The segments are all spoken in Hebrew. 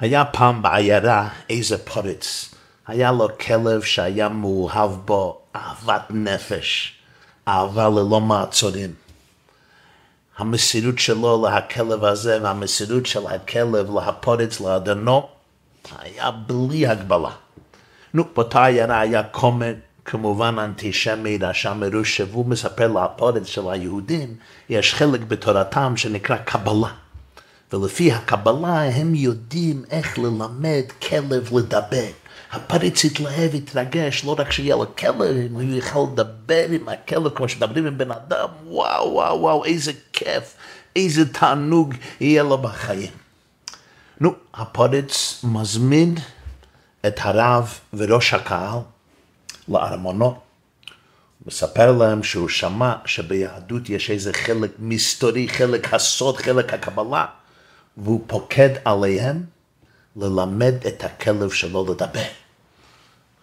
היה פעם בעיירה איזה פורץ, היה לו כלב שהיה מאוהב בו אהבת נפש, אהבה ללא מעצורים. המסירות שלו להכלב הזה והמסירות של הכלב להפורץ לאדונו היה בלי הגבלה. נו, באותה עיירה היה קומק, כמובן אנטישמי, רשע מרושע, והוא מספר להפורץ של היהודים, יש חלק בתורתם שנקרא קבלה. ולפי הקבלה הם יודעים איך ללמד כלב לדבר. הפריץ התלהב, התרגש, לא רק שיהיה לו כלב, הוא יוכל לדבר עם הכלב כמו שמדברים עם בן אדם. וואו, וואו, וואו, איזה כיף, איזה תענוג יהיה לו בחיים. נו, הפריץ מזמין את הרב וראש הקהל לארמונו. מספר להם שהוא שמע שביהדות יש איזה חלק מסתורי, חלק הסוד, חלק הקבלה, והוא פוקד עליהם ללמד את הכלב שלו לדבר.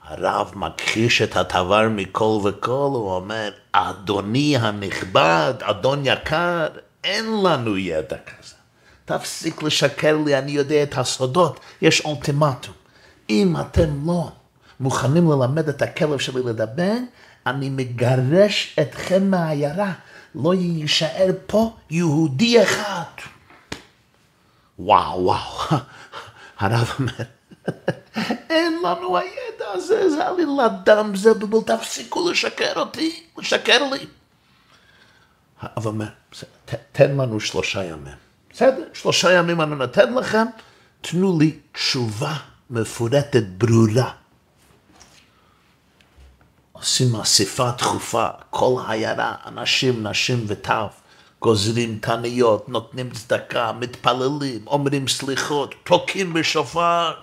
הרב מכחיש את הדבר מכל וכל, הוא אומר, אדוני הנכבד, אדון יקר, אין לנו ידע כזה. תפסיק לשקר לי, אני יודע את הסודות, יש אולטימטום. אם אתם לא מוכנים ללמד את הכלב שלי לדבר, אני מגרש אתכם מהעיירה, לא יישאר פה יהודי אחד. וואו, וואו, הרב אומר, אין לנו הידע הזה, זה עלילה דם, זה בבל, תפסיקו לשקר אותי, לשקר לי. הרב אומר, תן לנו 3 ימים. בסדר, 3 ימים אני נתן לכם, תנו לי תשובה מפורטת, ברורה. עושים אסיפה תחופה, כל העיירה, אנשים, נשים וטף, גוזרים תניות, נותנים צדקה, מתפללים, אומרים סליחות, פוקים בשופר,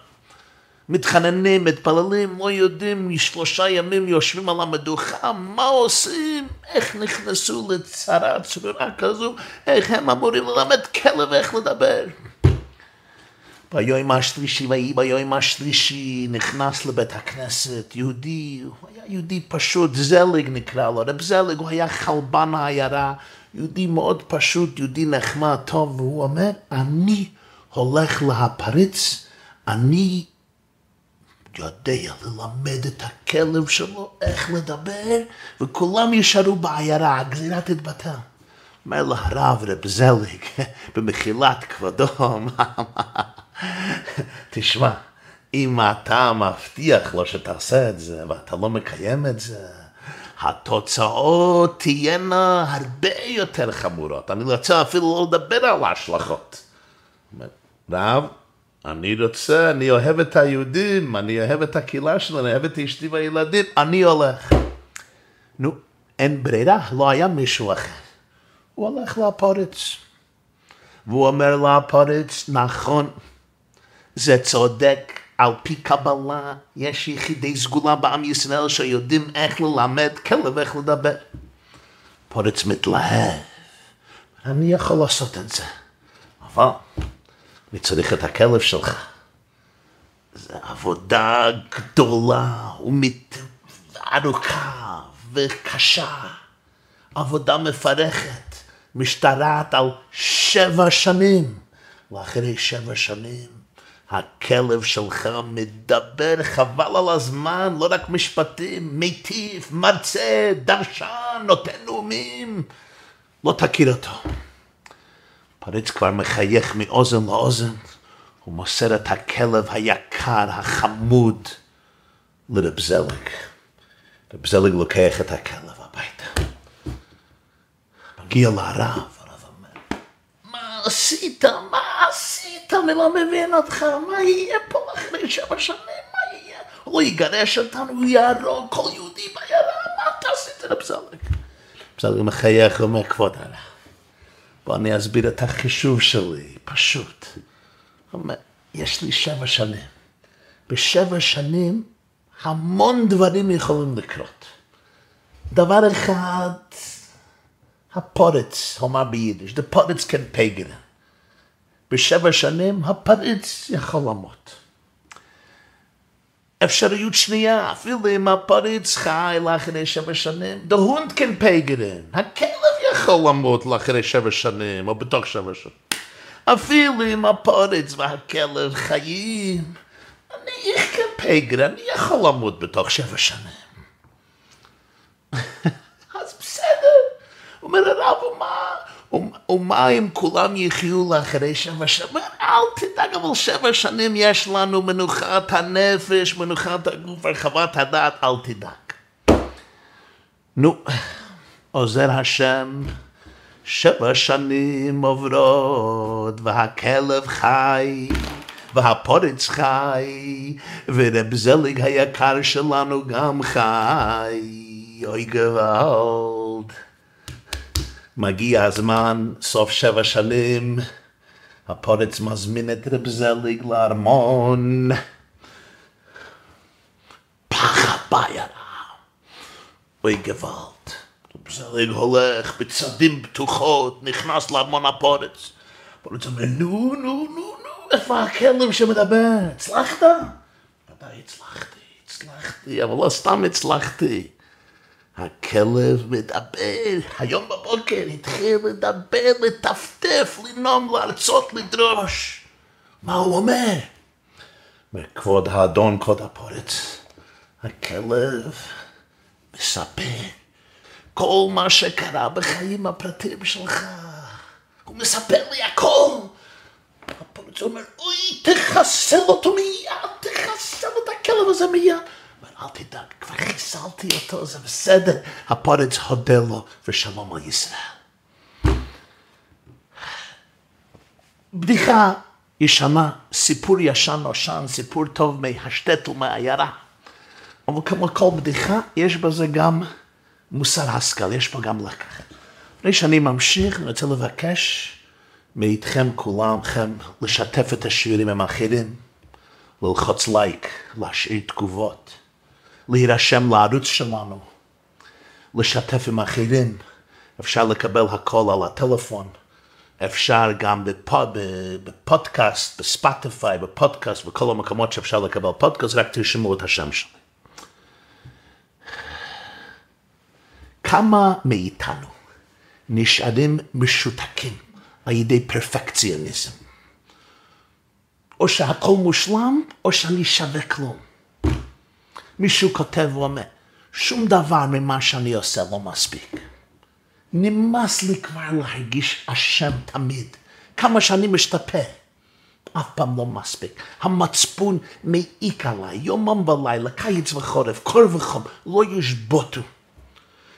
מתחננים, מתפללים, לא יודעים, 3 ימים יושבים על המדוכה, מה עושים? איך נכנסו לצרה צרורה כזו? איך הם אמורים ללמד כלב איך לדבר? ביום השלישי נכנס לבית הכנסת יהודי, הוא היה יהודי פשוט, זלג נקרא לו, רב זלג, הוא היה חלבן העיירה, יהודי מאוד פשוט, יהודי נחמד טוב, והוא אומר, אני הולך להפריץ, אני יודע ללמד את הכלב שלו איך לדבר, וכולם ישארו בעיירה, הגזירה תתבטל. אומר לו הרב רב זלג, במחילת כבודו, תשמע, אם אתה מבטיח לו שתעשה את זה ואתה לא מקיים את זה, התוצאות תהיינה הרבה יותר חמורות. אני רוצה אפילו לא לדבר על ההשלכות. רב, אני אוהב את היהודים, אני אוהב את הקהילה שלנו, אני אוהב את אשתי והילדים, אני הולך. נו, אין ברירה, לא היה מישהו אחר. הוא הולך להפורץ. והוא אומר להפורץ, נכון, זה צודק, על פי קבלה, יש יחידי סגולה בעם ישראל שיודעים איך ללמד כלב איך לדבר. פורץ מתלהב, אני יכול לעשות את זה, אבל אני צריך את הכלב שלך. זו עבודה גדולה וארוכה וקשה, עבודה מפרכת, משתרעת על 7 שנים, ואחרי 7 שנים, הכלב שלך מדבר חבל על הזמן, לא רק משפטים, מיטיף, מרצה, דרשן, נותן נאומים, לא תכיר אותו. פריץ כבר מחייך מאוזן לאוזן, הוא מוסר את הכלב היקר, החמוד, לרב זלג. רב זלג לוקח את הכלב הביתה. מגיע להרב, הרב אומר, מה עשית? אני לא מבין אותך, מה יהיה פה אחרי 7 שנים, מה יהיה? הוא יגרש אותנו, הוא יהרוג כל יהודי בעיירה, מה אתה עשית רב זלג? רב זלג מחייך ואומר, כבוד הרב, בוא אני אסביר את החישוב שלי, פשוט. הוא אומר, יש לי 7 שנים. ב7 שנים המון דברים יכולים לקרות. דבר אחד, הפורץ, הומר ביידיש, the ports can pay it. ב7 שנים הפריץ יכול למות. אפשריות שנייה, אפילו אם הפריץ חי לאחרי 7 שנים, the hund can pay it in. הכלב יכול למות לאחרי 7 שנים, או בתוך 7 שנים. אפילו עם הפורץ והכלב חיים, אני כפגר, אני יכול למות בתוך 7 שנים. אז בסדר. אומר הרב, ומה אם כולם יחיו לאחרי 7 שנים? אל תדאג, אבל 7 שנים יש לנו מנוחת הנפש, מנוחת הגוף, הרחבת הדעת, אל תדאג. נו, עוזר השם, 7 שנים עוברות, והכלב חי, והפורץ חי, ורב זלג היקר שלנו גם חי. אוי גוואלד. מגיע הזמן, סוף 7 שנים, הפורץ מזמין את רב זלג לארמון. פח הבעיה. אוי גוואלד. רב זלג הולך בצדים פתוחות, נכנס לארמון הפורץ. הפורץ אומר, נו, נו, נו, נו, איפה הכלב שמדבר? הצלחת? ודאי הצלחתי, אבל לא סתם הצלחתי. הכלב מדבר, היום בבוקר התחיל לדבר, לטפטף, לנום, להרצות, לדרוש. מה הוא אומר? וכבוד האדון, כבוד הפורץ, הכלב מספר כל מה שקרה בחיים הפרטיים שלך. הוא מספר לי הכל. הפורץ אומר, אוי, תחסל אותו מיד, תחסל את הכלב הזה מיד. אל תדאג, כבר חיסלתי אותו, זה בסדר. הפורץ הודה לו, ושלום על ישראל. בדיחה ישנה, סיפור ישן נושן, סיפור טוב מהשטט ומהעיירה. אבל כמו כל בדיחה, יש בזה גם מוסר השכל, יש פה גם לקח. לפני שאני ממשיך, אני רוצה לבקש מאיתכם כולכם לשתף את השיעורים עם האחרים, ללחוץ לייק, להשאיר תגובות, להירשם לערוץ שלנו, לשתף עם אחרים. אפשר לקבל הכל על הטלפון, אפשר גם בפודקאסט, בספוטיפיי, בפודקאסט, בכל המקומות שאפשר לקבל פודקאסט, רק תרשמו את השם שלי. כמה מאיתנו נשארים משותקים על ידי פרפקציוניזם? או שהכל מושלם, או שאני שווה כלום. מישהו כותב ואומר, שום דבר ממה שאני עושה לא מספיק. נמאס לי כבר להרגיש אשם תמיד. כמה שאני משתפר, אף פעם לא מספיק. המצפון מעיק עליי, יומם ולילה, קיץ וחורף, קור וחום, לא ישבוטו.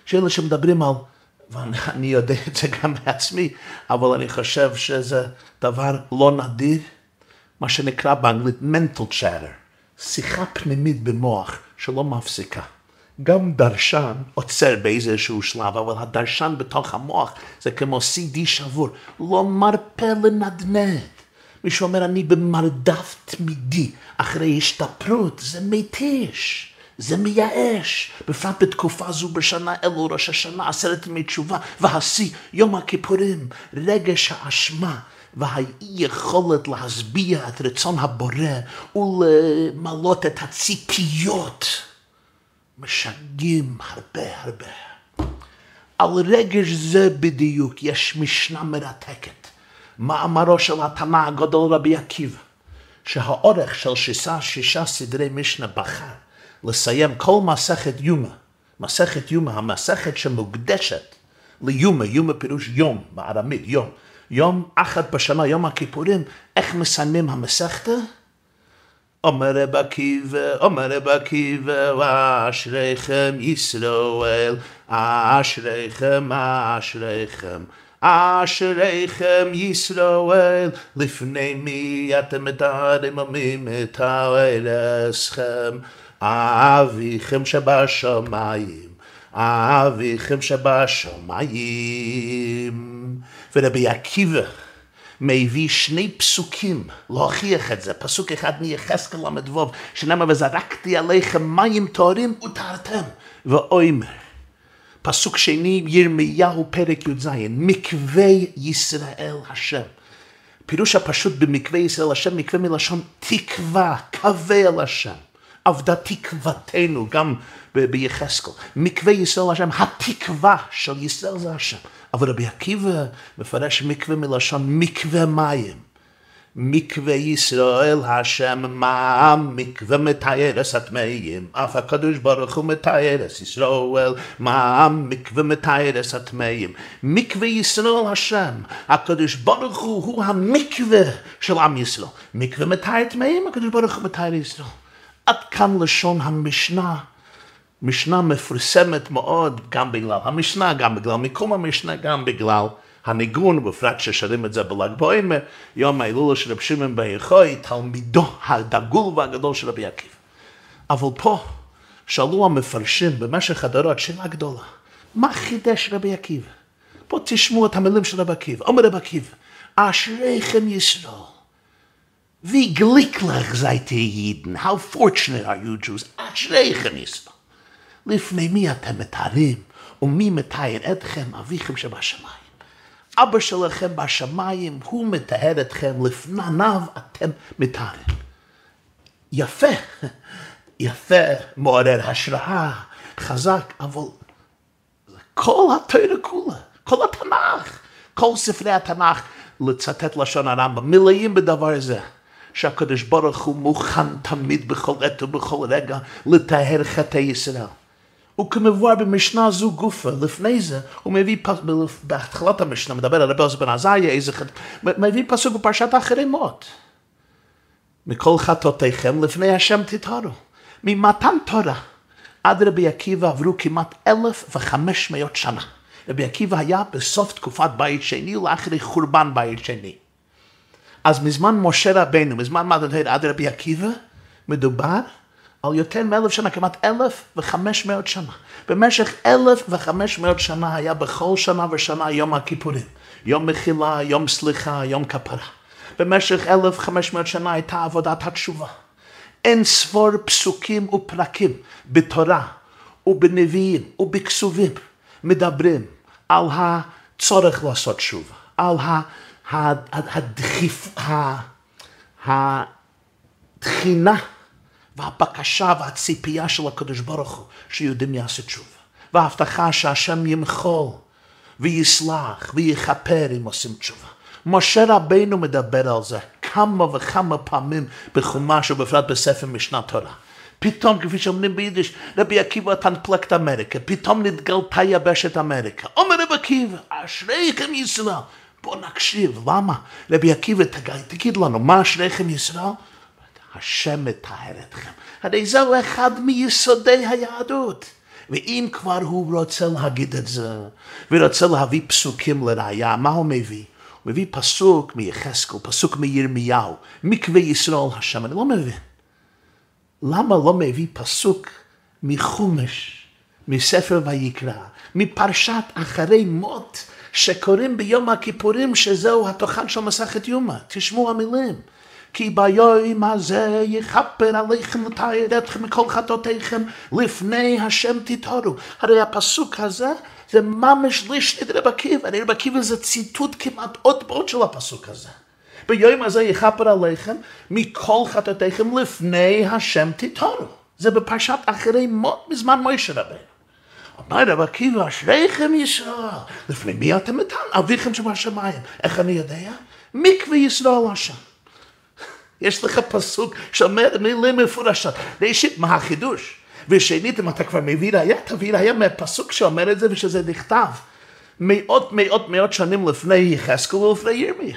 שאלה שמדברים על, ואני יודע את זה גם מעצמי, אבל אני חושב שזה דבר לא נדיר, מה שנקרא באנגלית mental chatter, שיחה פנימית במוח שלא מפסיקה. גם דרשן עוצר באיזשהו שלב, אבל הדרשן בתוך המוח זה כמו CD שבור, לא מרפא לנדנד. מישהו אומר, אני במרדף תמידי, אחרי השתפרות, זה מתיש, זה מייאש. בפרט בתקופה זו בשנה אלו, ראש השנה, 10 ימי תשובה, והשיא, יום הכיפורים, רגש האשמה, והאי יכולת להסביע את רצון הבורא ולמלות את הציפיות, משגעים הרבה הרבה. על רגש זה בדיוק יש משנה מרתקת, מאמרו של התנא הגדול רבי עקיבא, שהאורך של 6 סדרי משנה בחר לסיים כל מסכת יומא. מסכת יומא, המסכת שמוקדשת ליומא, יומא פירוש יום, בארמית יום, יום אחד בשנה, יום הכיפורים. איך מסיימים המסכת? אומר רבי עקיבא, אומר רבי עקיבא, אשריכם ישראל, אשריכם, אשריכם, אשריכם ישראל, לפני מי אתם מתערמים את הארסכם, אביכם שבשמיים, אביכם שבשמיים. ורבי עקיבא מביא 2 פסוקים להוכיח את זה. פסוק אחד מיחזקאל ל"ו, שנאמר, וזרקתי עליכם מים טהורים וטהרתם. ואומר, פסוק שני ירמיהו פרק י"ז, מקווה ישראל השם. פירוש הפשוט במקווה ישראל השם, מקווה מלשון תקווה, קווה אל השם. עבדה תקוותנו, גם ביחזקאל. מקווה ישראל השם, התקווה של ישראל זה השם. אבל רבי עקיבא מפרש מקווה מלשון מקווה מים. מקווה ישראל השם מים, מקווה מתארס התמיים, אף הקדוש ברוך הוא מתארס ישראל מים, מקווה מתארס התמיים. מקווה ישראל השם, הקדוש ברוך הוא הוא המקווה של עם ישראל. מקווה מתאר תמיים, הקדוש ברוך הוא מתאר ישראל. עד כאן לשון המשנה. משנה מפורסמת מאוד גם בגלל המשנה, גם בגלל מיקום המשנה, גם בגלל הניגון, בפרט ששרים את זה בל"ג בעומר, יום ההילולה של רבי שמעון בר יוחאי, תלמידו הדגול והגדול של רבי עקיבא. אבל פה שאלו המפרשים במשך הדורות שאלה גדולה, מה חידש רבי עקיבא? פה תשמעו את המילים של רבי עקיבא. אומר רבי עקיבא, אשריכם ישראל. Wie glücklich seid ihr Jiden? How fortunate are you Jews? אשריכם ישראל. לפני מי אתם מתארים, ומי מתאר אתכם אביכם שבשמיים. אבא שלכם בשמיים, הוא מתאר אתכם, לפניו אתם מתארים. יפה, יפה, מעורר השראה, חזק, אבל כל התורה כולה, כל התנ"ך, כל ספרי התנ"ך, לצטט לשון הרמב"ם, מלאים בדבר זה. שהקדוש ברוך הוא מוכן תמיד בכל עת ובכל רגע לטהר חטאי ישראל. וכמבואר במשנה זו גופה, לפני זה, הוא מביא בהתחלת המשנה, מדבר על רבי עוז בן עזריה, איזה חטא, מביא פסוק בפרשת אחרי מות. מכל חטאותיכם לפני השם תטהרו. ממתן תורה עד רבי עקיבא עברו כמעט 1,500 שנה. רבי עקיבא היה בסוף תקופת בית שני לאחרי חורבן בית שני. אז מזמן משה רבנו, מזמן מתן עד רבי עקיבא, מדובר על יותר מ-1,000 שנה, כמעט 1,500 שנה. במשך 1,500 שנה היה בכל שנה ושנה יום הכיפורים. יום מחילה, יום סליחה, יום כפרה. במשך 1,500 שנה הייתה עבודת התשובה. אין ספור פסוקים ופרקים בתורה ובנביאים ובכסובים מדברים על הצורך לעשות תשובה, על התחינה והבקשה והציפייה של הקדוש ברוך הוא שיהודים יעשו תשובה, וההבטחה שהשם ימחול ויסלח ויכפר אם עושים תשובה. משה רבנו מדבר על זה כמה וכמה פעמים בחומש ובפרט בספר משנה תורה. פתאום, כפי שאומרים ביידיש, רבי עקיבא תנפלקת אמריקה, פתאום נתגלתה יבשת אמריקה. אומר רבי עקיבא, אשריכם ישראל. בוא נקשיב, למה? רבי עקיבא, תגיד לנו, מה אשריכם ישראל? השם מטהר אתכם. הרי זהו אחד מיסודי היהדות. ואם כבר הוא רוצה להגיד את זה, ורוצה להביא פסוקים לראיה, מה הוא מביא? הוא מביא פסוק מיחזקאל, פסוק מירמיהו, מקווה ישראל השם. אני לא מבין. למה לא מביא פסוק מחומש, מספר ויקרא, מפרשת אחרי מות, שקוראים ביום הכיפורים, שזהו התוכן של מסכת יומא. תשמעו המילים. כי ביום הזה יכפר עליכם ותאר אתכם מכל חטאותיכם, לפני השם תטהרו. הרי הפסוק הזה, זה ממש לשון רבי עקיבא. רבי עקיבא זה ציטוט כמעט עוד בעוד של הפסוק הזה. ביום הזה יכפר עליכם, מכל חטאותיכם, לפני השם תטהרו. זה בפרשת אחרי מות מזמן משה רבנו. אמר רבי עקיבא, אשריכם ישראל, לפני מי אתם מתארים? אביכם שבשמיים. איך אני יודע? מקווה ישראל השם. יש לך פסוק שאומר מילים מפורשות. ראשית, מה החידוש? ושנית, אם אתה כבר מביא ראיה, תביא ראיה מהפסוק שאומר את זה ושזה נכתב מאות שנים לפני יחזקאל ולפני ירמיה.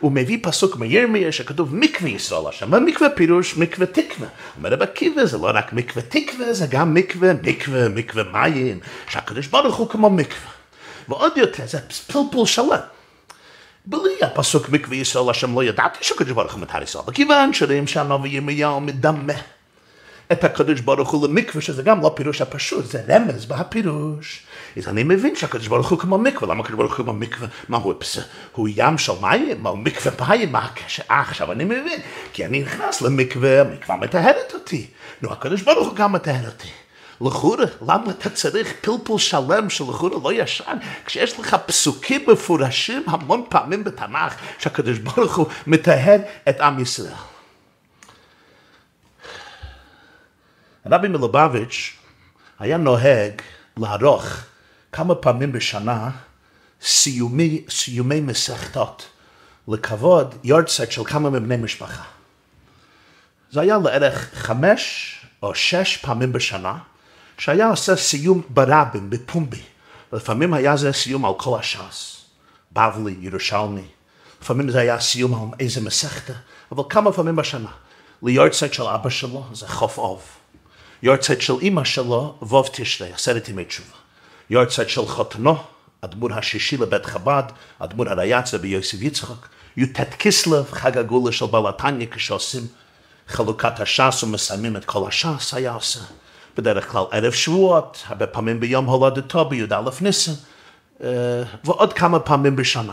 הוא מביא פסוק מירמיה שכתוב מקווה ישראל השם. המקווה פירוש מקווה תקווה. אומר רבי עקיבא, זה לא רק מקווה תקווה, זה גם מקווה מים, שהקדוש ברוך הוא כמו מקווה. ועוד יותר, זה פלפול שלם. בלי הפסוק מקווה ישראל השם לא ידעתי שהקדוש ברוך הוא מטהר ישראל, וכיוון שראים שהנביא ירמיהו מדמה את הקדוש ברוך הוא למקווה, שזה גם לא פירוש הפשוט, זה רמז בהפירוש. אז אני מבין שהקדוש ברוך הוא כמו מקווה. למה הקדוש ברוך הוא כמו מקווה? מה הוא? הוא ים של מים? מה הוא מקווה מים? מה הקשר? עכשיו אני מבין, כי אני נכנס למקווה, המקווה מטהרת אותי. נו, הקדוש ברוך הוא גם מטהר אותי. לחורה, למה אתה צריך פלפול שלם שלחורה לא ישן? כשיש לך פסוקים מפורשים המון פעמים בתנ"ך שהקדוש ברוך הוא מטהר את עם ישראל. רבי מאיר לובביץ' היה נוהג לערוך כמה פעמים בשנה סיומי מסכתות, לכבוד יורצייט של כמה מבני משפחה. זה היה לערך 5 או 6 פעמים בשנה, שהיה עושה סיום ברבים, בפומבי. לפעמים היה זה סיום על כל הש"ס, בבלי, ירושלמי. לפעמים זה היה סיום על איזה מסכתה, אבל כמה פעמים בשנה. ליורצייט של אבא שלו, זה חוף אוב. יורצייט של אמא שלו, ווב תשרי, 10 ימי תשובה. יורצייט של חותנו, אדמו"ר השישי לבית חב"ד, אדמו"ר הריי"צ ביוסף יצחק, י"ט כסלו, חג הגאולה של בעל התניא, כשעושים חלוקת הש"ס ומסיימים את כל הש"ס, היה עושה. בדרך כלל ערב שבועות, הרבה פעמים ביום הולדתו, בי"א ניסן, ועוד כמה פעמים בשנה.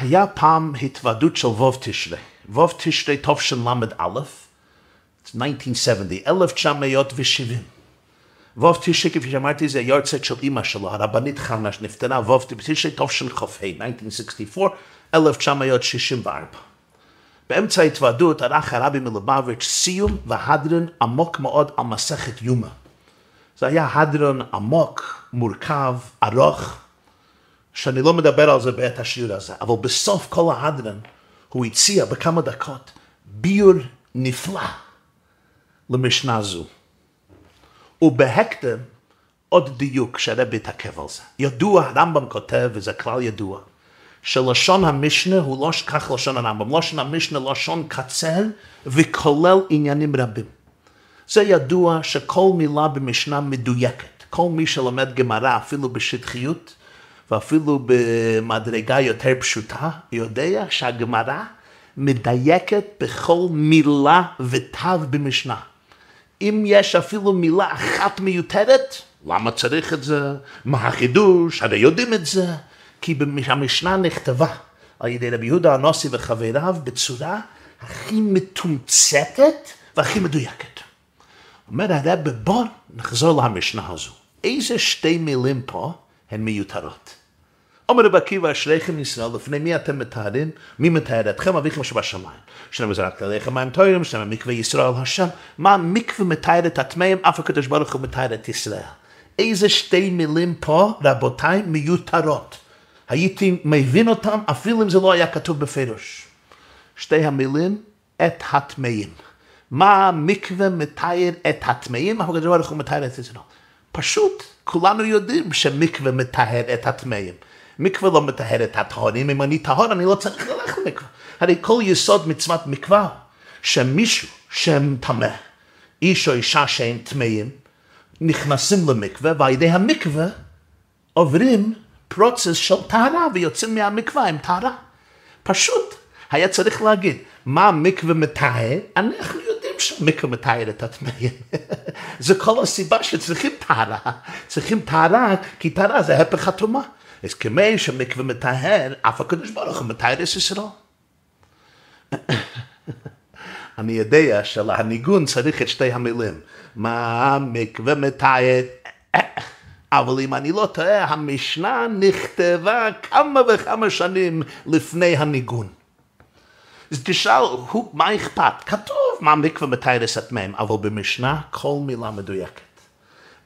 היה פעם התוועדות של ווב תשרי. ווב תשרי תשל"א, 1970, 1970. ווב תשרי, כפי שאמרתי, זה יורצייט של אמא שלו, הרבנית חנה שנפטרה, ווב תשרי תשכ"ה, 1964, 1964. באמצע ההתוועדות ערך הרבי מאיר לובביץ' סיום והדרין עמוק מאוד על מסכת יומא. זה היה הדרין עמוק, מורכב, ארוך, שאני לא מדבר על זה בעת השיעור הזה, אבל בסוף כל ההדרין הוא הציע בכמה דקות ביור נפלא למשנה זו. ובהקדם עוד דיוק שהרבי התעכב על זה. ידוע, הרמב"ם כותב, וזה כלל ידוע, שלשון המשנה הוא כך לשון הרמב"ם, לשון המשנה לשון קצר וכולל עניינים רבים. זה ידוע שכל מילה במשנה מדויקת. כל מי שלומד גמרא אפילו בשטחיות ואפילו במדרגה יותר פשוטה יודע שהגמרא מדייקת בכל מילה ותו במשנה. אם יש אפילו מילה אחת מיותרת, למה צריך את זה? מה החידוש? הרי יודעים את זה. כי המשנה נכתבה על ידי רבי יהודה הנשיא וחבריו בצורה הכי מתומצתת והכי מדויקת. אומר הרב, בוא נחזור למשנה הזו. איזה שתי מילים פה הן מיותרות? אומר רבי עקיבא, אשריכם ישראל, לפני מי אתם מתארים? מי מתאר אתכם? אביכם שבשמיים. שנאמר זרקת עליכם מים טהורים, שנאמר מקווה ישראל השם. מה מקווה מתאר את הטמאים? אף הקדוש ברוך הוא מתאר את ישראל. איזה שתי מילים פה, רבותיי, מיותרות? הייתי מבין אותם, אפילו אם זה לא היה כתוב בפירוש. שתי המילים, את הטמאים. מה מקווה מתאר את הטמאים? אנחנו כדבר אנחנו מתאר את זה. פשוט, כולנו יודעים שמקווה מתאר את הטמאים. מקווה לא מתאר את הטהורים. אם אני טהור, אני לא צריך ללכת למקווה. הרי כל יסוד מצוות מקווה, שמישהו שהם טמא, איש או אישה שהם טמאים, נכנסים למקווה, ועל ידי המקווה עוברים פרוצס של טהרה, ויוצאים מהמקווה עם טהרה. פשוט היה צריך להגיד, מה המקווה מטהר? אנחנו יודעים שהמקווה מטהר את הטמאים. זה כל הסיבה שצריכים טהרה. צריכים טהרה, כי טהרה זה הפך הטומאה. אז כמי שהמקווה מטהר, אף הקדוש ברוך הוא מטהר את ישראל. אני יודע שלהניגון צריך את שתי המילים. מה המקווה מטהר? אבל אם אני לא טועה, המשנה נכתבה כמה וכמה שנים לפני הניגון. אז תשאל, מה אכפת? כתוב מה מקווה מתאר את הטמאים, אבל במשנה כל מילה מדויקת.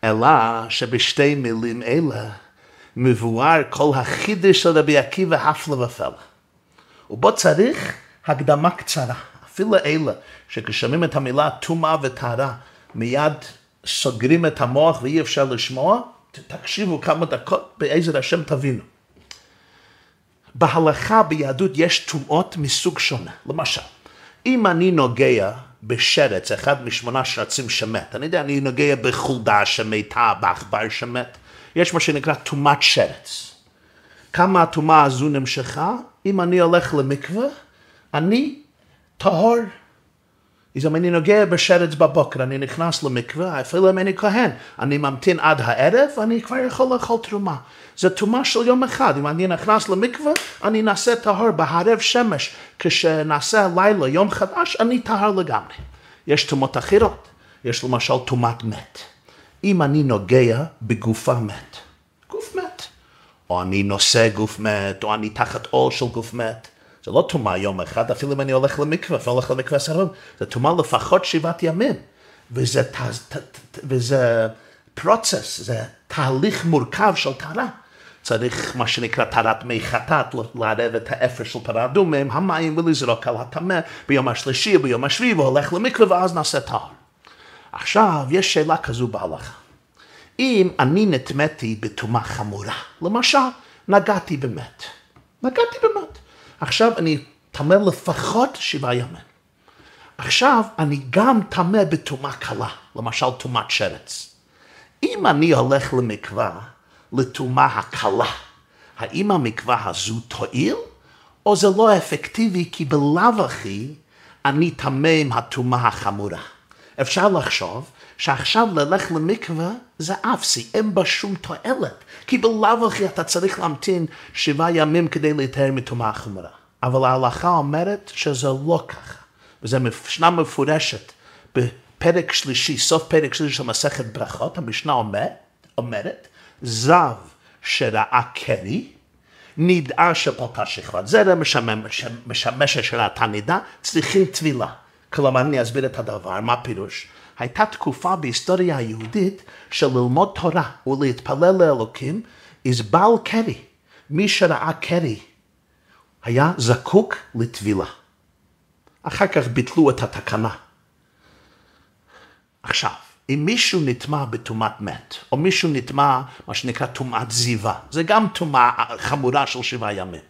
אלא שבשתי מילים אלה מבואר כל החידוש של רבי עקיבא הפלא ופלא. ובו צריך הקדמה קצרה. אפילו אלה שכששומעים את המילה טומאה וטהרה, מיד סוגרים את המוח ואי אפשר לשמוע, תקשיבו כמה דקות בעזר השם תבינו. בהלכה ביהדות יש טומאות מסוג שונה. למשל, אם אני נוגע בשרץ, אחד מ8 שרצים שמת, אני יודע, אני נוגע בחולדה שמתה, בעכבר שמת, יש מה שנקרא טומאת שרץ. כמה הטומאה הזו נמשכה? אם אני הולך למקווה, אני טהור. אז אם אני נוגע בשרץ בבוקר, אני נכנס למקווה, אפילו אם אני כהן, אני ממתין עד הערב, אני כבר יכול לאכול תרומה. זה תרומה של יום אחד. אם אני נכנס למקווה, אני נעשה טהור בערב שמש. כשנעשה הלילה יום חדש, אני טהור לגמרי. יש תרומות אחרות. יש למשל תרומת מת. אם אני נוגע בגופה מת, גוף מת, או אני נושא גוף מת, או אני תחת עול של גוף מת, זה לא תומה יום אחד, אפילו אם אני הולך למקווה, אפילו הולך למקווה 10 ימים, זה תומה לפחות 7 ימים, וזה פרוצס, זה תהליך מורכב של טהרה. צריך מה שנקרא טהרת מי חטאת, לערב את האפר של פרה אדומה עם המים ולזרוק על הטמא ביום השלישי, ביום השביעי, והולך למקווה ואז נעשה טהר. עכשיו, יש שאלה כזו בהלכה. אם אני נטמאתי בטומאה חמורה, למשל, נגעתי במת. עכשיו אני טמא לפחות 7 ימים. עכשיו אני גם טמא בטומאה קלה, למשל טומאת שרץ. אם אני הולך למקווה, לטומאה הקלה, האם המקווה הזו תועיל? או זה לא אפקטיבי כי בלאו הכי אני טמא עם הטומאה החמורה. אפשר לחשוב שעכשיו ללך למקווה זה אפסי, אין בה שום תועלת, כי בלאו הכי אתה צריך להמתין 7 ימים כדי להיטהר מטומאה חמורה. אבל ההלכה אומרת שזה לא ככה, וזו משנה מפורשת בפרק שלישי, סוף פרק שלישי של מסכת ברכות. המשנה אומרת, זב שראה קרי, נידעה שפלטה שכבת זרם, משמש שראתה נידה, צריכים טבילה. כלומר, אני אסביר את הדבר, מה הפירוש? הייתה תקופה בהיסטוריה היהודית של ללמוד תורה ולהתפלל לאלוקים, אז בעל קרי, מי שראה קרי, היה זקוק לטבילה. אחר כך ביטלו את התקנה. עכשיו, אם מישהו נטמא בטומאת מת, או מישהו נטמא, מה שנקרא טומאת זיווה, זה גם טומאה חמורה של 7 ימים.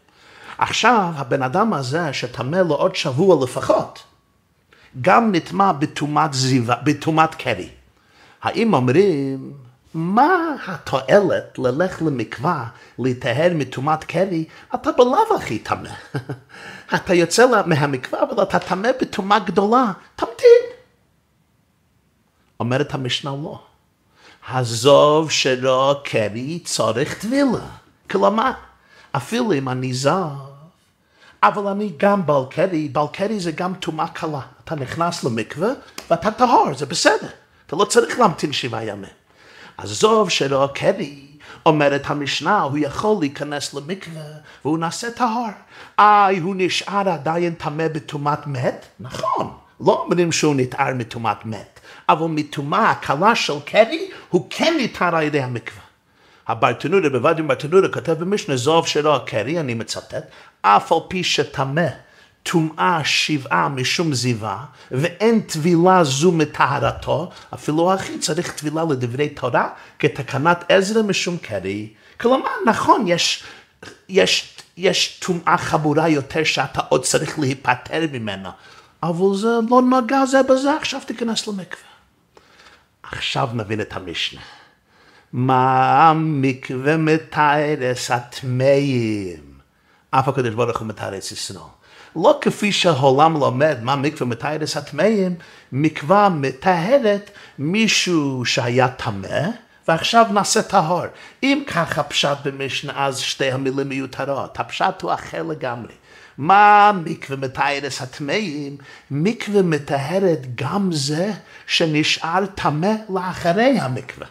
עכשיו, הבן אדם הזה שטמא לו עוד שבוע לפחות, גם נטמא בטומאת זיווה, בטומאת קרי. האם אומרים, מה התועלת ללך למקווה להיטהר מטומאת קרי? אתה בלאו הכי טמא. אתה יוצא מהמקווה, אבל אתה טמא בטומאה גדולה. תמתין. אומרת המשנה לא. הזוב שלו קרי צורך טבילה. כלומר, אפילו אם אני זב, אבל אני גם בעל קרי. בעל קרי זה גם טומאה קלה. אתה נכנס למקווה ואתה טהור, זה בסדר. אתה לא צריך להמתין 7 ימים. הזוב שלו קרי, אומרת המשנה, הוא יכול להיכנס למקווה והוא נעשה טהור. הוא נשאר עדיין טמא בטומאת מת? נכון, לא אומרים שהוא נטהר מטומאת מת, אבל מטומאה הקלה של קרי הוא כן נטהר על ידי המקווה. הברטנורה, ברטנורה כותב במשנה, זוב שלו הקרי, אני מצטט, אף על פי שטמא טומאה 7 משום זיווה, ואין טבילה זו מטהרתו, אפילו הכי צריך טבילה לדברי תורה, כתקנת עזרא משום קרי. כלומר, נכון, יש טומאה חמורה יותר שאתה עוד צריך להיפטר ממנה, אבל זה לא נגע זה בזה, עכשיו תיכנס למקווה. עכשיו נבין את המשנה. מה המקווה מטהרס הטמאים? אף הקדוש ברוך הוא מטהרס ישראל. לא כפי שהעולם לומד מה מקווה מטהרס הטמאים, מקווה מטהרת מישהו שהיה טמא, ועכשיו נעשה טהור. אם ככה פשט במשנה, אז שתי המילים מיותרות. הפשט הוא אחר לגמרי. מה מקווה מטהרס הטמאים? מקווה מטהרת גם זה שנשאר טמא לאחרי המקווה.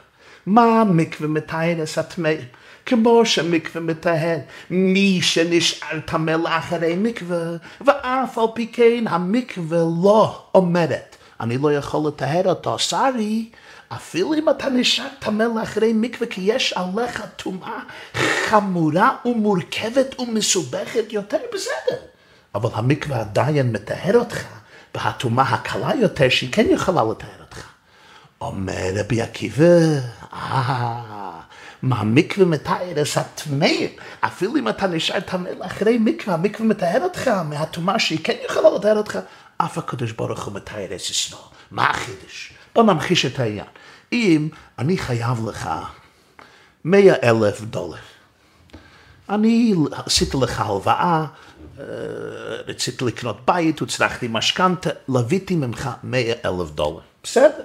מה מקווה מטהרס הטמאים? כמו שמקווה מטהר מי שנשאר טמא לאחרי מקווה, ואף על פי כן המקווה לא אומרת, אני לא יכול לטהר אותו, סורי, אפילו אם אתה נשאר טמא לאחרי מקווה, כי יש עליך טומאה חמורה ומורכבת ומסובכת יותר, בסדר. אבל המקווה עדיין מטהר אותך, והטומאה הקלה יותר שהיא כן יכולה לטהר אותך. אומר רבי עקיבא, מה המקווה מטהרס הטמאים? אפילו אם אתה נשאר טמא לאחרי מקווה, המקווה מטהר אותך מהטומאה שהיא כן יכולה לטהר אותך, אף הקדוש ברוך הוא מטהרס ישראל. מה החידוש? בוא נמחיש את העניין. אם אני חייב לך $100,000, אני עשיתי לך הלוואה, רציתי לקנות בית, וצרכתי משכנתא, לוויתי ממך $100,000. בסדר?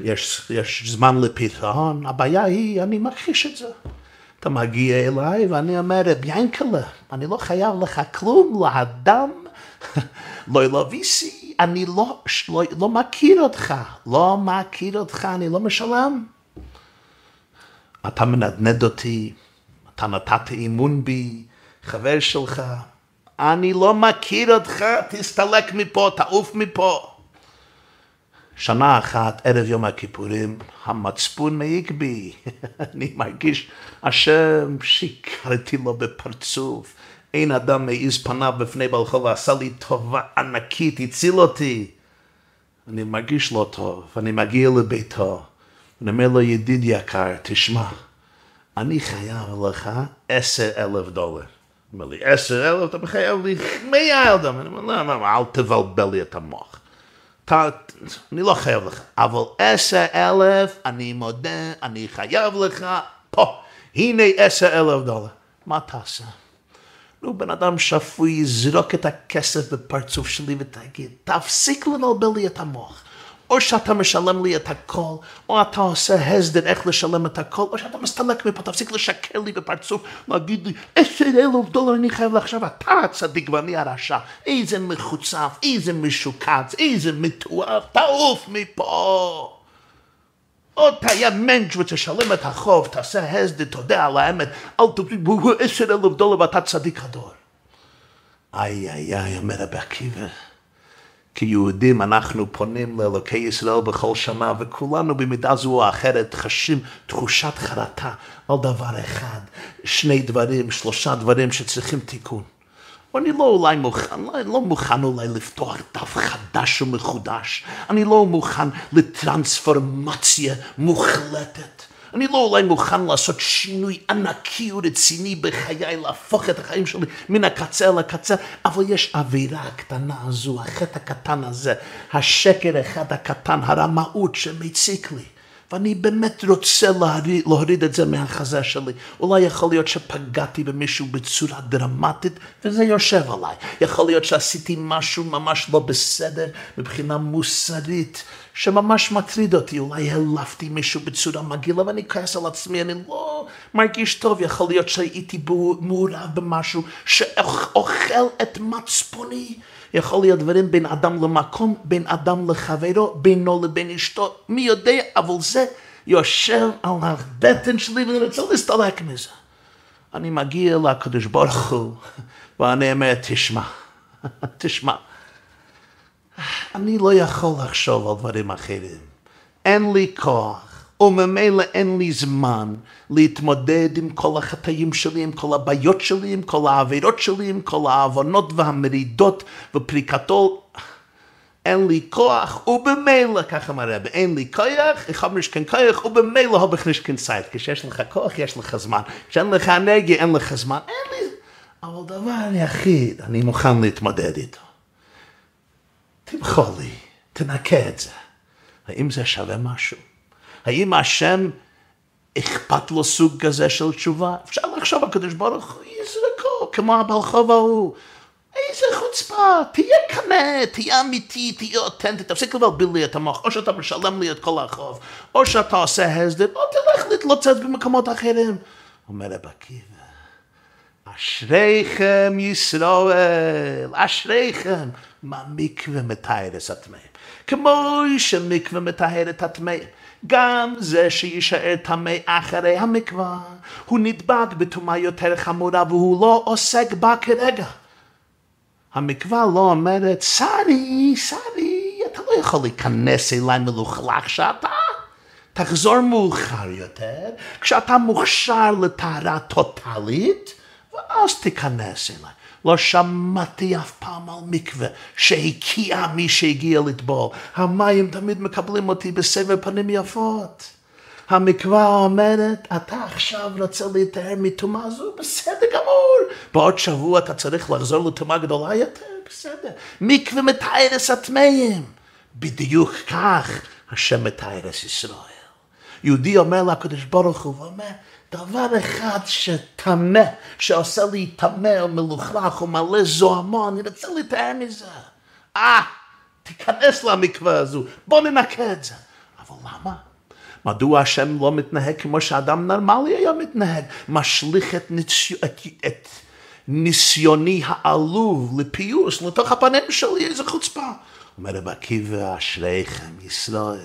יש זמן לפתרון, הבעיה היא, אני מכחיש את זה. אתה מגיע אליי ואני אומר, ביינקלה, אני לא חייב לך כלום, לא אדם, לא אלוויסי, אני לא מכיר אותך, אני לא משלם. אתה מנדנד אותי, אתה נתת אימון בי, חבר שלך, אני לא מכיר אותך, תסתלק מפה, תעוף מפה. שנה אחת, ערב יום הכיפורים, המצפון מעיק בי. אני מרגיש, השם שיקרתי לו בפרצוף. אין אדם מעיז פניו בפני בעל חוב, ועשה לי טובה ענקית, הציל אותי. אני מרגיש לא טוב, אני מגיע לביתו. אני אומר לו, ידיד יקר, תשמע, אני חייב לך $10,000. הוא אומר לי, 10,000? אתה חייב לי 100,000. אני אומר, לא, אל תבלבל לי את המוח. אני לא חייב לך, אבל 10,000, אני מודה, אני חייב לך, פה, הנה $10,000. מה תעשה? נו, בן אדם שפוי, יזרוק את הכסף בפרצוף שלי ותגיד, תפסיק לבלבל לי את המוח. או שאתה משלם לי את הכל, או אתה עושה הסדר איך לשלם את הכל, או שאתה מסתלק מפה, תפסיק לשקר לי בפרצוף, להגיד לי, $10,000 אני חייב לעכשיו, אתה הצדיק ואני הרשע, איזה מחוצף, איזה משוקץ, איזה מתואב, תעוף מפה. או תהיה מנג' ותשלם את החוב, תעשה הסדר, תודה על האמת, אל תגיד, $10,000 ואתה צדיק הדור. איי, איי, איי, אומר רבי עקיבא, כיהודים אנחנו פונים לאלוקי ישראל בכל שנה, וכולנו במידה זו או אחרת חשים תחושת חרטה על דבר אחד, שני דברים, שלושה דברים שצריכים תיקון. אני לא אולי מוכן, לא מוכן אולי לפתוח דף חדש ומחודש. אני לא מוכן לטרנספורמציה מוחלטת. אני לא אולי מוכן לעשות שינוי ענקי ורציני בחיי, להפוך את החיים שלי מן הקצה לקצה, אבל יש אווירה הקטנה הזו, החטא הקטן הזה, השקר אחד הקטן, הרמאות שמציק לי. ואני באמת רוצה להוריד את זה מהחזה שלי. אולי יכול להיות שפגעתי במישהו בצורה דרמטית, וזה יושב עליי. יכול להיות שעשיתי משהו ממש לא בסדר, מבחינה מוסרית, שממש מטריד אותי. אולי הלפתי מישהו בצורה מגעילה, ואני כועס על עצמי, אני לא מרגיש טוב. יכול להיות שהייתי מעורב במשהו שאוכל את מצפוני. יכול להיות דברים בין אדם למקום, בין אדם לחברו, בינו לבין אשתו, מי יודע, אבל זה יושב על הבטן שלי ואני רוצה להסתלק מזה. אני מגיע לקדוש ברוך הוא ואני אומר, תשמע, אני לא יכול לחשוב על דברים אחרים. אין לי כוח. וממילא אין לי זמן להתמודד עם כל החטאים שלי, עם כל הבעיות שלי, עם כל העבירות שלי, עם כל העוונות והמרידות ופריקתו. אין לי כוח, ובמילא, ככה מראה, אין לי כוח, איך אמריש כאן כוח, ובמילא הובך נשכן סייד. כשיש לך כוח, יש לך זמן. כשאין לך אנרגיה, אין לך זמן. אין לי... אבל דבר יחיד, אני מוכן להתמודד איתו. תמחו לי, תנקה את זה. האם זה שווה משהו? האם השם אכפת לו סוג כזה של תשובה? אפשר לחשוב, הקדוש ברוך הוא יזרקו, כמו הבעל חוב ההוא. איזה חוצפה, תהיה כנה, תהיה אמיתי, תהיה אותנטי, תפסיק לבלבל לי את המוח, או שאתה משלם לי את כל החוב, או שאתה עושה הסדר, או תלך להתלוצץ במקומות אחרים. אומר רבי עקיבא, אשריכם ישראל, אשריכם, מה מקווה מטהר את הטמא. כמו שמקווה מטהר את הטמא, גם זה שישאר טמא אחרי המקווה, הוא נדבק בטומאה יותר חמורה והוא לא עוסק בה כרגע. המקווה לא אומרת, סרי, אתה לא יכול להיכנס אליי מלוכלך שאתה. תחזור מאוחר יותר, כשאתה מוכשר לטהרה טוטלית, ואז תיכנס אליי. לא שמעתי אף פעם על מקווה שהקיע מי שהגיע לטבול. המים תמיד מקבלים אותי בסבב פנים יפות. המקווה אומרת, אתה עכשיו רוצה להתאר מטומאה זו, בסדר גמור. בעוד שבוע אתה צריך לחזור לטומאה גדולה יותר, בסדר. מקווה מטהרת הטמאים. בדיוק כך השם מטהר את ישראל. יהודי אומר לקדוש ברוך הוא ואומר, דבר אחד שטמא, שעושה לי טמא או מלוכלך או מלא זוהמה, אני רוצה להתאר מזה. תיכנס למקווה הזו, בוא ננקה את זה. אבל למה? מדוע השם לא מתנהג כמו שאדם נורמלי היה מתנהג? משליך את ניסיוני העלוב לפיוס, לתוך הפנים שלי, איזה חוצפה. אומר רבי עקיבא, אשריכם ישראל.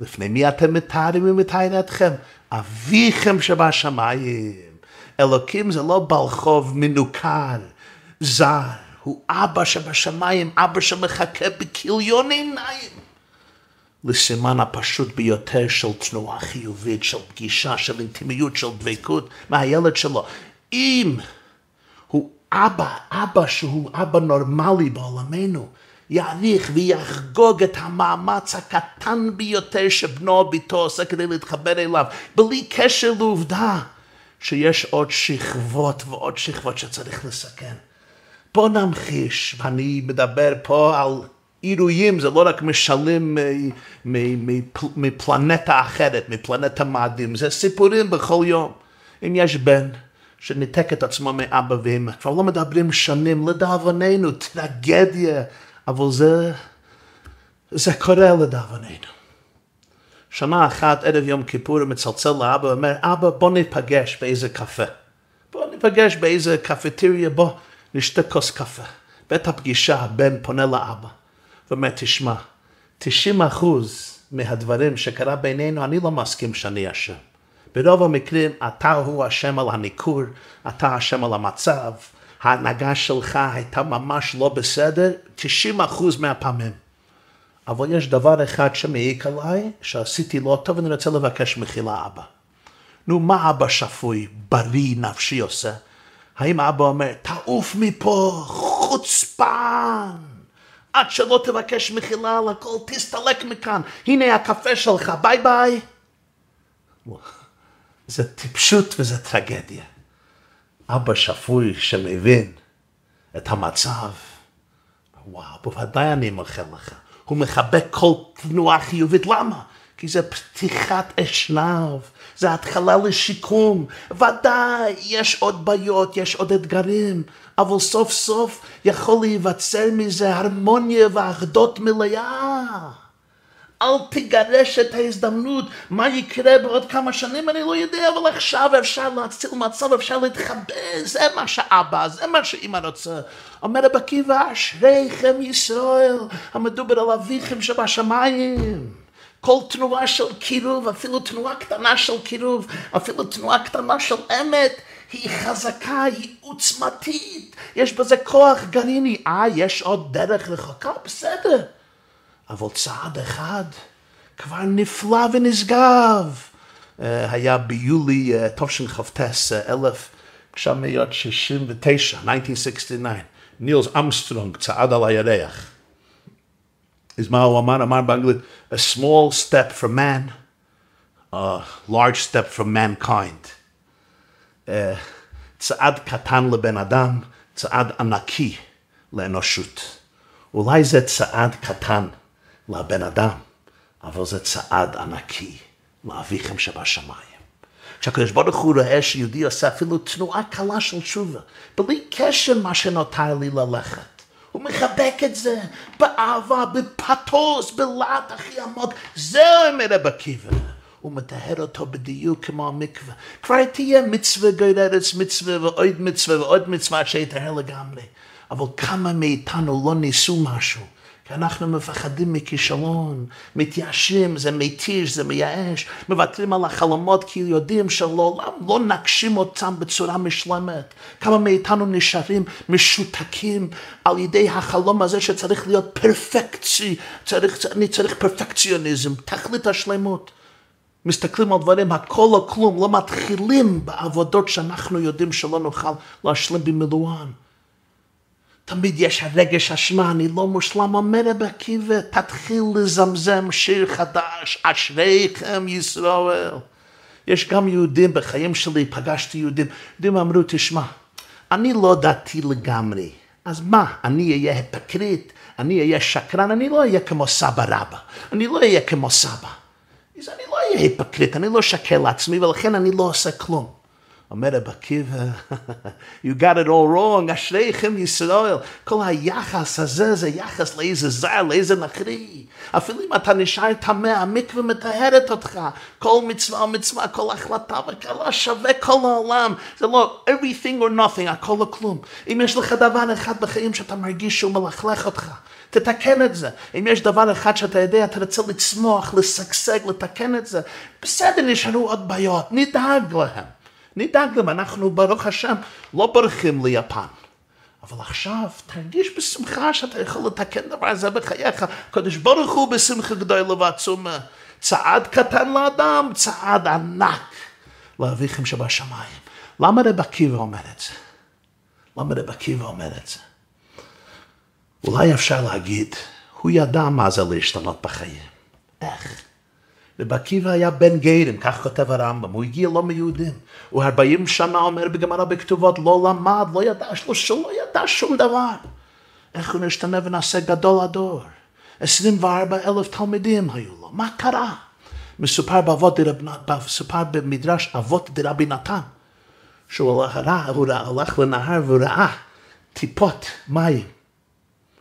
לפני מי אתם מטהרים ומטהרתכם? אביכם שבשמיים. אלוקים זה לא בעל חוב מנוכר, זר. הוא אבא שבשמיים, אבא שמחכה בכיליון עיניים. לסימן הפשוט ביותר של תנועה חיובית, של פגישה, של אינטימיות, של דבקות מהילד שלו. אם הוא אבא שהוא אבא נורמלי בעולמנו, יעריך ויחגוג את המאמץ הקטן ביותר שבנו או ביתו עושה כדי להתחבר אליו, בלי קשר לעובדה שיש עוד שכבות ועוד שכבות שצריך לסכן. בוא נמחיש, ואני מדבר פה על עירויים, זה לא רק משלים מפלנטה אחרת, מפלנטה מאדים, זה סיפורים בכל יום. אם יש בן שניתק את עצמו מאבא ואמא, כבר לא מדברים שנים, לדאבוננו, טרגדיה, אבל זה קורה לדאבוננו. שנה אחת, ערב יום כיפור, מצלצל לאבא ואומר, אבא, בוא ניפגש באיזה קפה. בוא ניפגש באיזה קפטריה, בוא נשתה כוס קפה. בעת הפגישה, הבן פונה לאבא ואומר, תשמע, 90% מהדברים שקרה בינינו, אני לא מסכים שאני אשם. ברוב המקרים, אתה הוא אשם על הניכור, אתה אשם על המצב, ההנהגה שלך הייתה ממש לא בסדר, 90% מהפעמים. אבל יש דבר אחד שמעיק עליי, שעשיתי לא טוב, ואני רוצה לבקש מחילה אבא. נו, מה אבא שפוי, בריא, נפשי עושה? האם אבא אומר, תעוף מפה, חוצפן, עד שלא תבקש מחילה על הכל, תסתלק מכאן, הנה הקפה שלך, ביי ביי. זה טיפשות וזה טרגדיה. אבא שפוי שמבין את המצב, וואו, בוודאי אני מוחל לך. הוא מחבק כל תנועה חיובית. למה? כי זה פתיחת אשנב, זה התחלה לשיקום. ודאי, יש עוד בעיות, יש עוד אתגרים, אבל סוף סוף יכול להיווצר מזה הרמוניה ואחדות מלאה. אל תגרש את ההזדמנות. מה יקרה בעוד כמה שנים אני לא יודע, אבל עכשיו אפשר להציל מצב, אפשר להתחבא. זה מה שאבא, זה מה שאמא רוצה. אומר רבי עקיבא, אשריכם ישראל, המדובר על אביכם שבשמיים. כל תנועה של קירוב, אפילו תנועה קטנה של קירוב, אפילו תנועה קטנה של אמת, היא חזקה, היא עוצמתית, יש בזה כוח גרעיני. יש עוד דרך רחוקה, בסדר, אבל צעד אחד כבר נפלא ונשגב. היה ביולי תשכ"ט 1969, 1969, נילס אמסטרונג צעד על הירח. אז מה הוא אמר? אמר באנגלית, a small step for man, a large step for mankind. צעד קטן לבן אדם, צעד ענקי לאנושות. אולי זה צעד קטן לבן אדם, אבל זה צעד ענקי לאביכם שבשמיים. כשהקדוש ברוך הוא רואה שיהודי עושה אפילו תנועה קלה של תשובה, בלי קשר מה שנותר לי ללכת, הוא מחבק את זה באהבה, בפתוס, בלהט הכי עמוק. זהו אומר רבי עקיבא, הוא מטהר אותו בדיוק כמו המקווה. כבר תהיה מצווה גוררת מצווה ועוד מצווה ועוד מצווה שיטהר לגמרי, אבל כמה מאיתנו לא ניסו משהו, כי אנחנו מפחדים מכישלון, מתייאשים, זה מתיש, זה מייאש, מוותרים על החלומות כי יודעים שלעולם לא נגשים אותם בצורה משלמת. כמה מאיתנו נשארים משותקים על ידי החלום הזה שצריך להיות פרפקצי, אני צריך פרפקציוניזם, תכלית השלמות. מסתכלים על דברים, הכל או כלום, לא מתחילים בעבודות שאנחנו יודעים שלא נוכל להשלים במילואן. תמיד יש הרגש אשמה, אני לא מושלם. אומר רבי עקיבא, תתחיל לזמזם שיר חדש, אשריכם ישראל. יש גם יהודים, בחיים שלי פגשתי יהודים, יהודים אמרו, תשמע, אני לא דתי לגמרי, אז מה, אני אהיה היפוקריט, אני אהיה שקרן, אני לא אהיה כמו סבא רבא, אני לא אהיה כמו סבא. אז אני לא אהיה היפוקריט, אני לא שקר לעצמי, ולכן אני לא עושה כלום. אומר רבי עקיבא, you got it all wrong, אשריכם ישראל. כל היחס הזה זה יחס לאיזה זר, לאיזה נחרי. אפילו אם אתה נשאר תמה, המקווה מטהרת אותך. כל מצווה ומצווה, כל החלטה וקלה שווה כל העולם. זה לא everything or nothing, הכל או כלום. אם יש לך דבר אחד בחיים שאתה מרגיש שהוא מלכלך אותך, תתקן את זה. אם יש דבר אחד שאתה יודע, אתה רוצה לצמוח, לסגסג, לתקן את זה, בסדר, נשארו עוד בעיות, נדאג להם. אנחנו ברוך השם לא ברכים ליפן, אבל עכשיו תרגיש בשמחה שאתה יכול לתקן דבר הזה בחייך. הקדוש ברוך הוא בשמחה גדולה ועצומה. צעד קטן לאדם, צעד ענק לאביכם שבשמיים. למה רבי עקיבא אומר את זה? למה רבי עקיבא אומר את זה? אולי אפשר להגיד, הוא ידע מה זה להשתנות בחיים. איך? רבי עקיבא היה בן גרים, כך כותב הרמב"ם, הוא הגיע לא מיהודים. הוא 40 שנה אומר בגמרא בכתובות, לא למד, לא ידע, לא ידע שום דבר. איך הוא נשתנה ונעשה גדול הדור? 24,000 תלמידים היו לו, מה קרה? מסופר במדרש אבות דרבי נתן, שהוא הלך לנהר וראה טיפות מים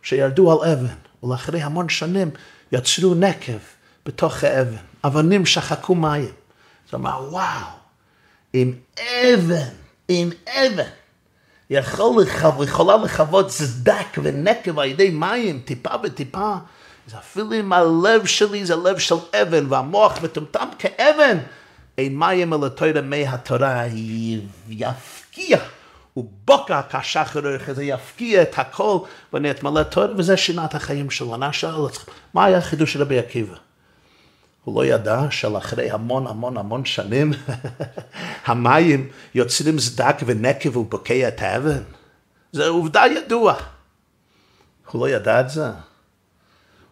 שירדו על אבן, ולאחרי המון שנים יצרו נקב בתוך האבן, אבנים שחקו מים. זאת אומרת, וואו, עם אבן, יכולה לחוות סדק ונקב על ידי מים, טיפה וטיפה. זה אפילו אם הלב שלי זה לב של אבן, והמוח מטומטם כאבן, אין מים אלא תורה, מי התורה יפקיע. ובוקע כשחר אורך, זה יפקיע את הכל, ואני אתמלא תורה, וזה שינה את החיים שלו. אני שאל אתכם, מה היה החידוש של רבי עקיבא? הוא לא ידע שלאחרי המון שנים המים יוצרים סדק ונקב ובוקע את האבן. זה עובדה ידוע. הוא לא ידע את זה.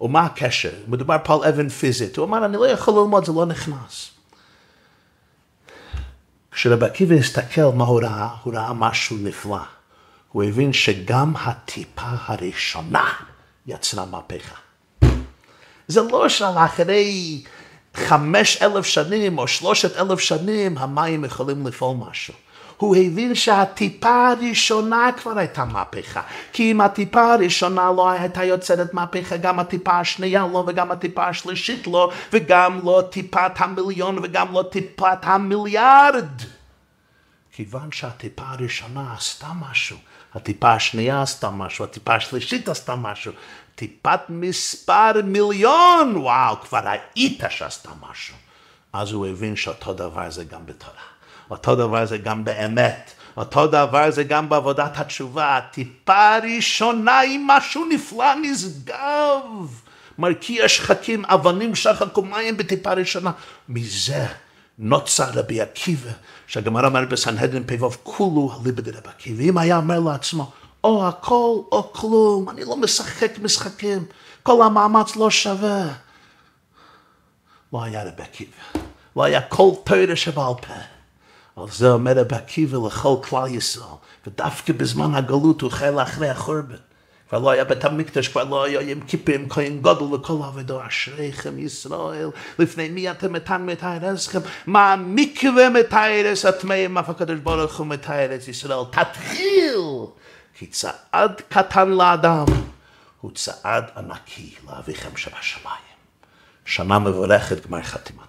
ומה הקשר? מדובר פה על אבן פיזית. הוא אמר, אני לא יכול ללמוד, זה לא נכנס. כשרבי עקיבא הסתכל מה הוא ראה משהו נפלא. הוא הבין שגם הטיפה הראשונה יצרה מהפכה. זה לא שאחרי 5,000 שנים או 3,000 שנים המים יכולים לפעול משהו. הוא הבין שהטיפה הראשונה כבר הייתה מהפכה. כי אם הטיפה הראשונה לא הייתה יוצרת מהפכה, גם הטיפה השנייה לא, וגם הטיפה השלישית לא, וגם לא טיפת המיליון, וגם לא טיפת המיליארד. כיוון שהטיפה הראשונה עשתה משהו, הטיפה השנייה עשתה משהו, הטיפה השלישית עשתה משהו, טיפת מספר מיליון, וואו, כבר ראית שעשתה משהו. אז הוא הבין שאותו דבר זה גם בתורה. אותו דבר זה גם באמת, אותו דבר זה גם בעבודת התשובה, הטיפה הראשונה היא משהו נפלא, נשגב, מרקיע שחקים, אבנים שחקו מים בטיפה ראשונה. מזה נוצר רבי עקיבא, שהגמרא אומרת בסנהדרין פ"ו, כולו אליבא דרבי עקיבא. אם היה אומר לעצמו, או הכל או כלום, אני לא משחק משחקים, כל המאמץ לא שווה. לא היה רבי עקיבא, לא היה כל תורה שבעל פה. על זה אומר רבי עקיבא לכל כלל ישראל, ודווקא בזמן הגלות הוא חי לאחרי החורבן. כבר לא היה בית המקדש, כבר לא היה יום כיפורים, כהן גדול וכל עבודו, אשריכם ישראל, לפני מי אתם מתן מטהרסכם, מה המקווה מטהרס הטמאים, אף הקדוש ברוך הוא מטהרס ישראל, תתחיל! כי צעד קטן לאדם, הוא צעד ענקי לאביכם שבשמיים. שנה מבורכת, גמר חתימה.